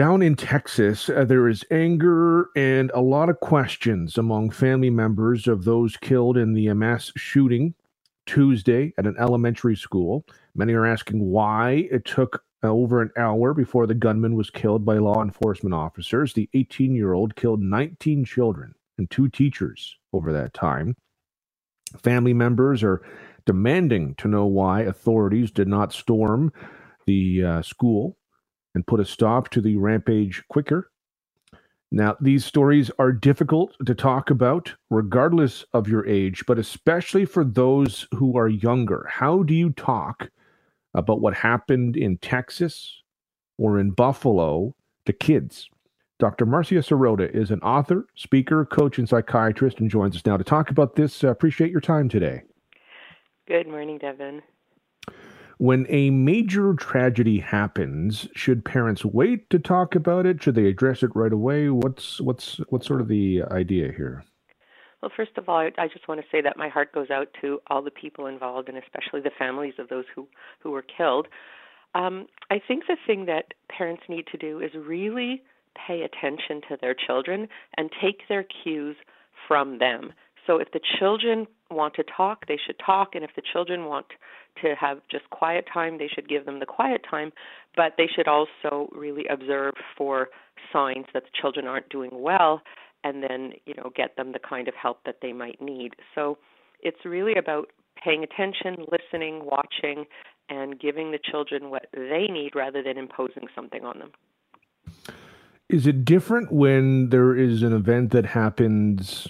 down in Texas, there is anger and a lot of questions among family members of those killed in the mass shooting Tuesday at an elementary school. Many are asking why it took over an hour before the gunman was killed by law enforcement officers. The 18-year-old killed 19 children and 2 teachers over that time. Family members are demanding to know why authorities did not storm the school and put a stop to the rampage quicker. Now, these stories are difficult to talk about, regardless of your age, but especially for those who are younger. How do you talk about what happened in Texas or in Buffalo to kids? Dr. Marcia Sirota is an author, speaker, coach, and psychiatrist, and joins us now to talk about this. Appreciate your time today. Good morning, Devin. When a major tragedy happens, should parents wait to talk about it? Should they address it right away? What's sort of the idea here? Well, first of all, I just want to say that my heart goes out to all the people involved, and especially the families of those who were killed. I think the thing that parents need to do is really pay attention to their children and take their cues from them. So if the children want to talk, they should talk, and if the children want to have just quiet time, they should give them the quiet time, but they should also really observe for signs that the children aren't doing well and then, get them the kind of help that they might need. So it's really about paying attention, listening, watching, and giving the children what they need rather than imposing something on them. Is it different when there is an event that happens,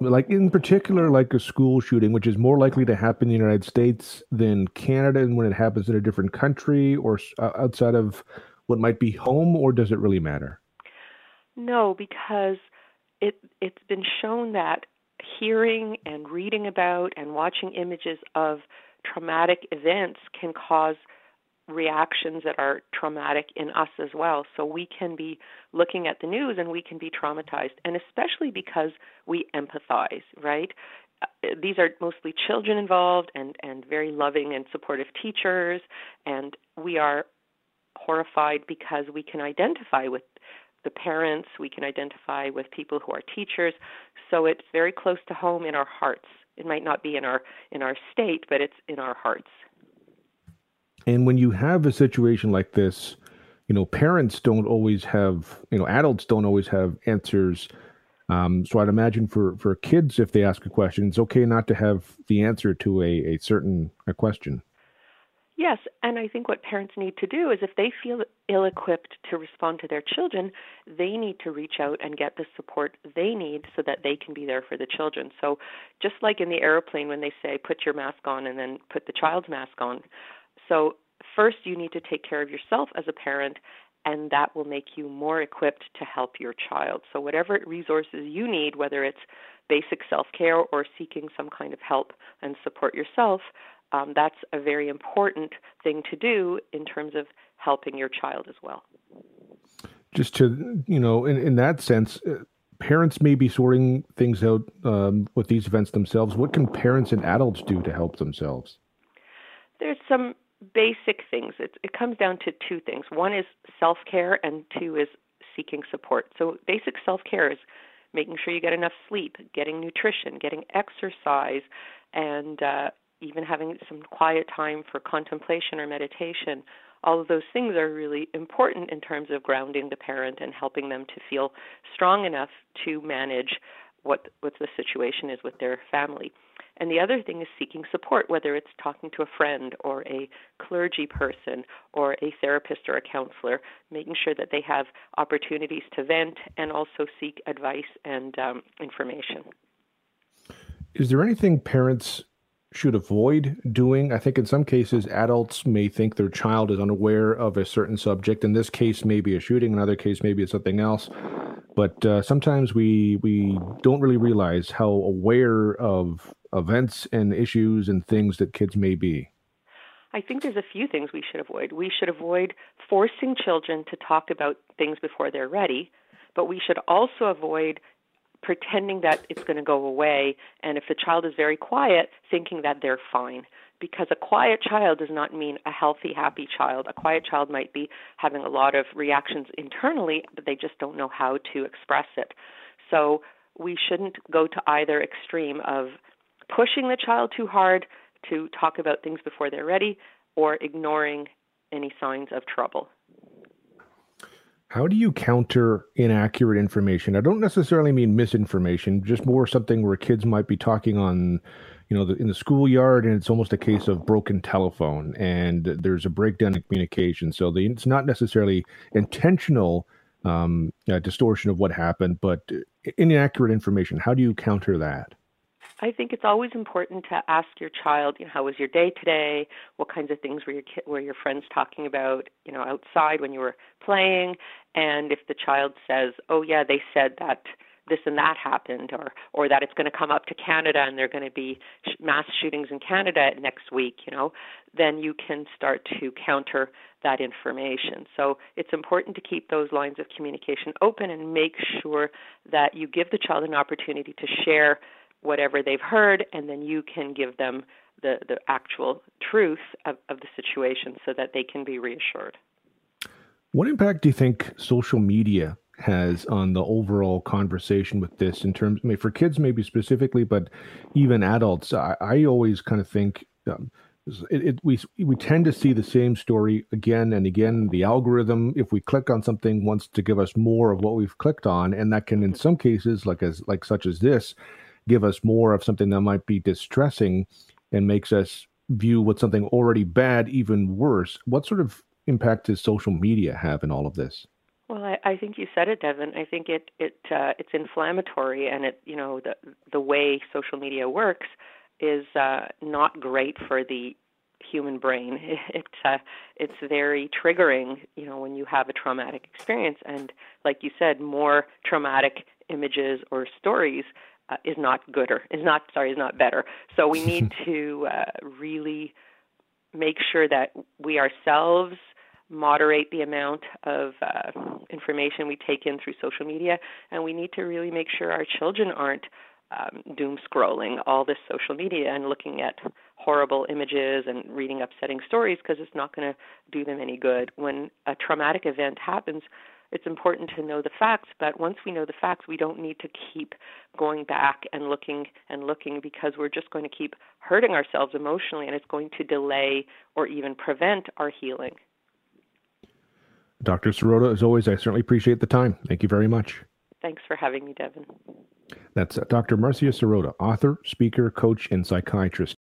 like in particular, like a school shooting, which is more likely to happen in the United States than Canada, and when it happens in a different country or outside of what might be home, or does it really matter? No, because it's been shown that hearing and reading about and watching images of traumatic events can cause reactions that are traumatic in us as well. So we can be looking at the news and we can be traumatized, and especially because we empathize, right? These are mostly children involved and very loving and supportive teachers, and we are horrified because we can identify with the parents, we can identify with people who are teachers, so it's very close to home in our hearts. It might not be in our state, but it's in our hearts. And when you have a situation like this, parents don't always have, adults don't always have answers. So I'd imagine for kids, if they ask a question, it's okay not to have the answer to a certain question. Yes, and I think what parents need to do is if they feel ill-equipped to respond to their children, they need to reach out and get the support they need so that they can be there for the children. So just like in the airplane when they say, put your mask on and then put the child's mask on, so first you need to take care of yourself as a parent, and that will make you more equipped to help your child. So whatever resources you need, whether it's basic self-care or seeking some kind of help and support yourself, that's a very important thing to do in terms of helping your child as well. Just to, in that sense, parents may be sorting things out with these events themselves. What can parents and adults do to help themselves? There's some basic things. It comes down to 2 things. 1 is self-care, and 2 is seeking support. So basic self-care is making sure you get enough sleep, getting nutrition, getting exercise, and even having some quiet time for contemplation or meditation. All of those things are really important in terms of grounding the parent and helping them to feel strong enough to manage what the situation is with their family. And the other thing is seeking support, whether it's talking to a friend or a clergy person or a therapist or a counselor, making sure that they have opportunities to vent and also seek advice and information. Is there anything parents should avoid doing? I think in some cases, adults may think their child is unaware of a certain subject. In this case, maybe a shooting. In another case, maybe it's something else. But sometimes we don't really realize how aware of events and issues and things that kids may be. I think there's a few things we should avoid. We should avoid forcing children to talk about things before they're ready, but we should also avoid pretending that it's going to go away, and if the child is very quiet, thinking that they're fine. because a quiet child does not mean a healthy, happy child. A quiet child might be having a lot of reactions internally, but they just don't know how to express it. So we shouldn't go to either extreme of pushing the child too hard to talk about things before they're ready or ignoring any signs of trouble. How do you counter inaccurate information? I don't necessarily mean misinformation, just more something where kids might be talking on, in the schoolyard, and it's almost a case of broken telephone, and there's a breakdown in communication. So it's not necessarily intentional distortion of what happened, but inaccurate information. How do you counter that? I think it's always important to ask your child, how was your day today? What kinds of things were your friends talking about, outside when you were playing? And if the child says, oh, yeah, they said that this and that happened, or that it's going to come up to Canada and there are going to be mass shootings in Canada next week, then you can start to counter that information. So it's important to keep those lines of communication open and make sure that you give the child an opportunity to share whatever they've heard, and then you can give them the actual truth of the situation so that they can be reassured. What impact do you think social media has on the overall conversation with this in terms, for kids maybe specifically, but even adults? I always kind of think we tend to see the same story again and again. The algorithm, if we click on something, wants to give us more of what we've clicked on, and that can, in some cases, such as this, give us more of something that might be distressing and makes us view what's something already bad even worse. What sort of impact does social media have in all of this? Well, I think you said it, Devin. I think it's inflammatory, and the way social media works is not great for the human brain. It's very triggering, when you have a traumatic experience, and like you said, more traumatic images or stories is not better. So we need to really make sure that we ourselves moderate the amount of information we take in through social media, and we need to really make sure our children aren't doom scrolling all this social media and looking at horrible images and reading upsetting stories, because it's not going to do them any good. When a traumatic event happens, it's important to know the facts, but once we know the facts, we don't need to keep going back and looking, because we're just going to keep hurting ourselves emotionally, and it's going to delay or even prevent our healing. Dr. Sirota, as always, I certainly appreciate the time. Thank you very much. Thanks for having me, Devin. That's Dr. Marcia Sirota, author, speaker, coach, and psychiatrist.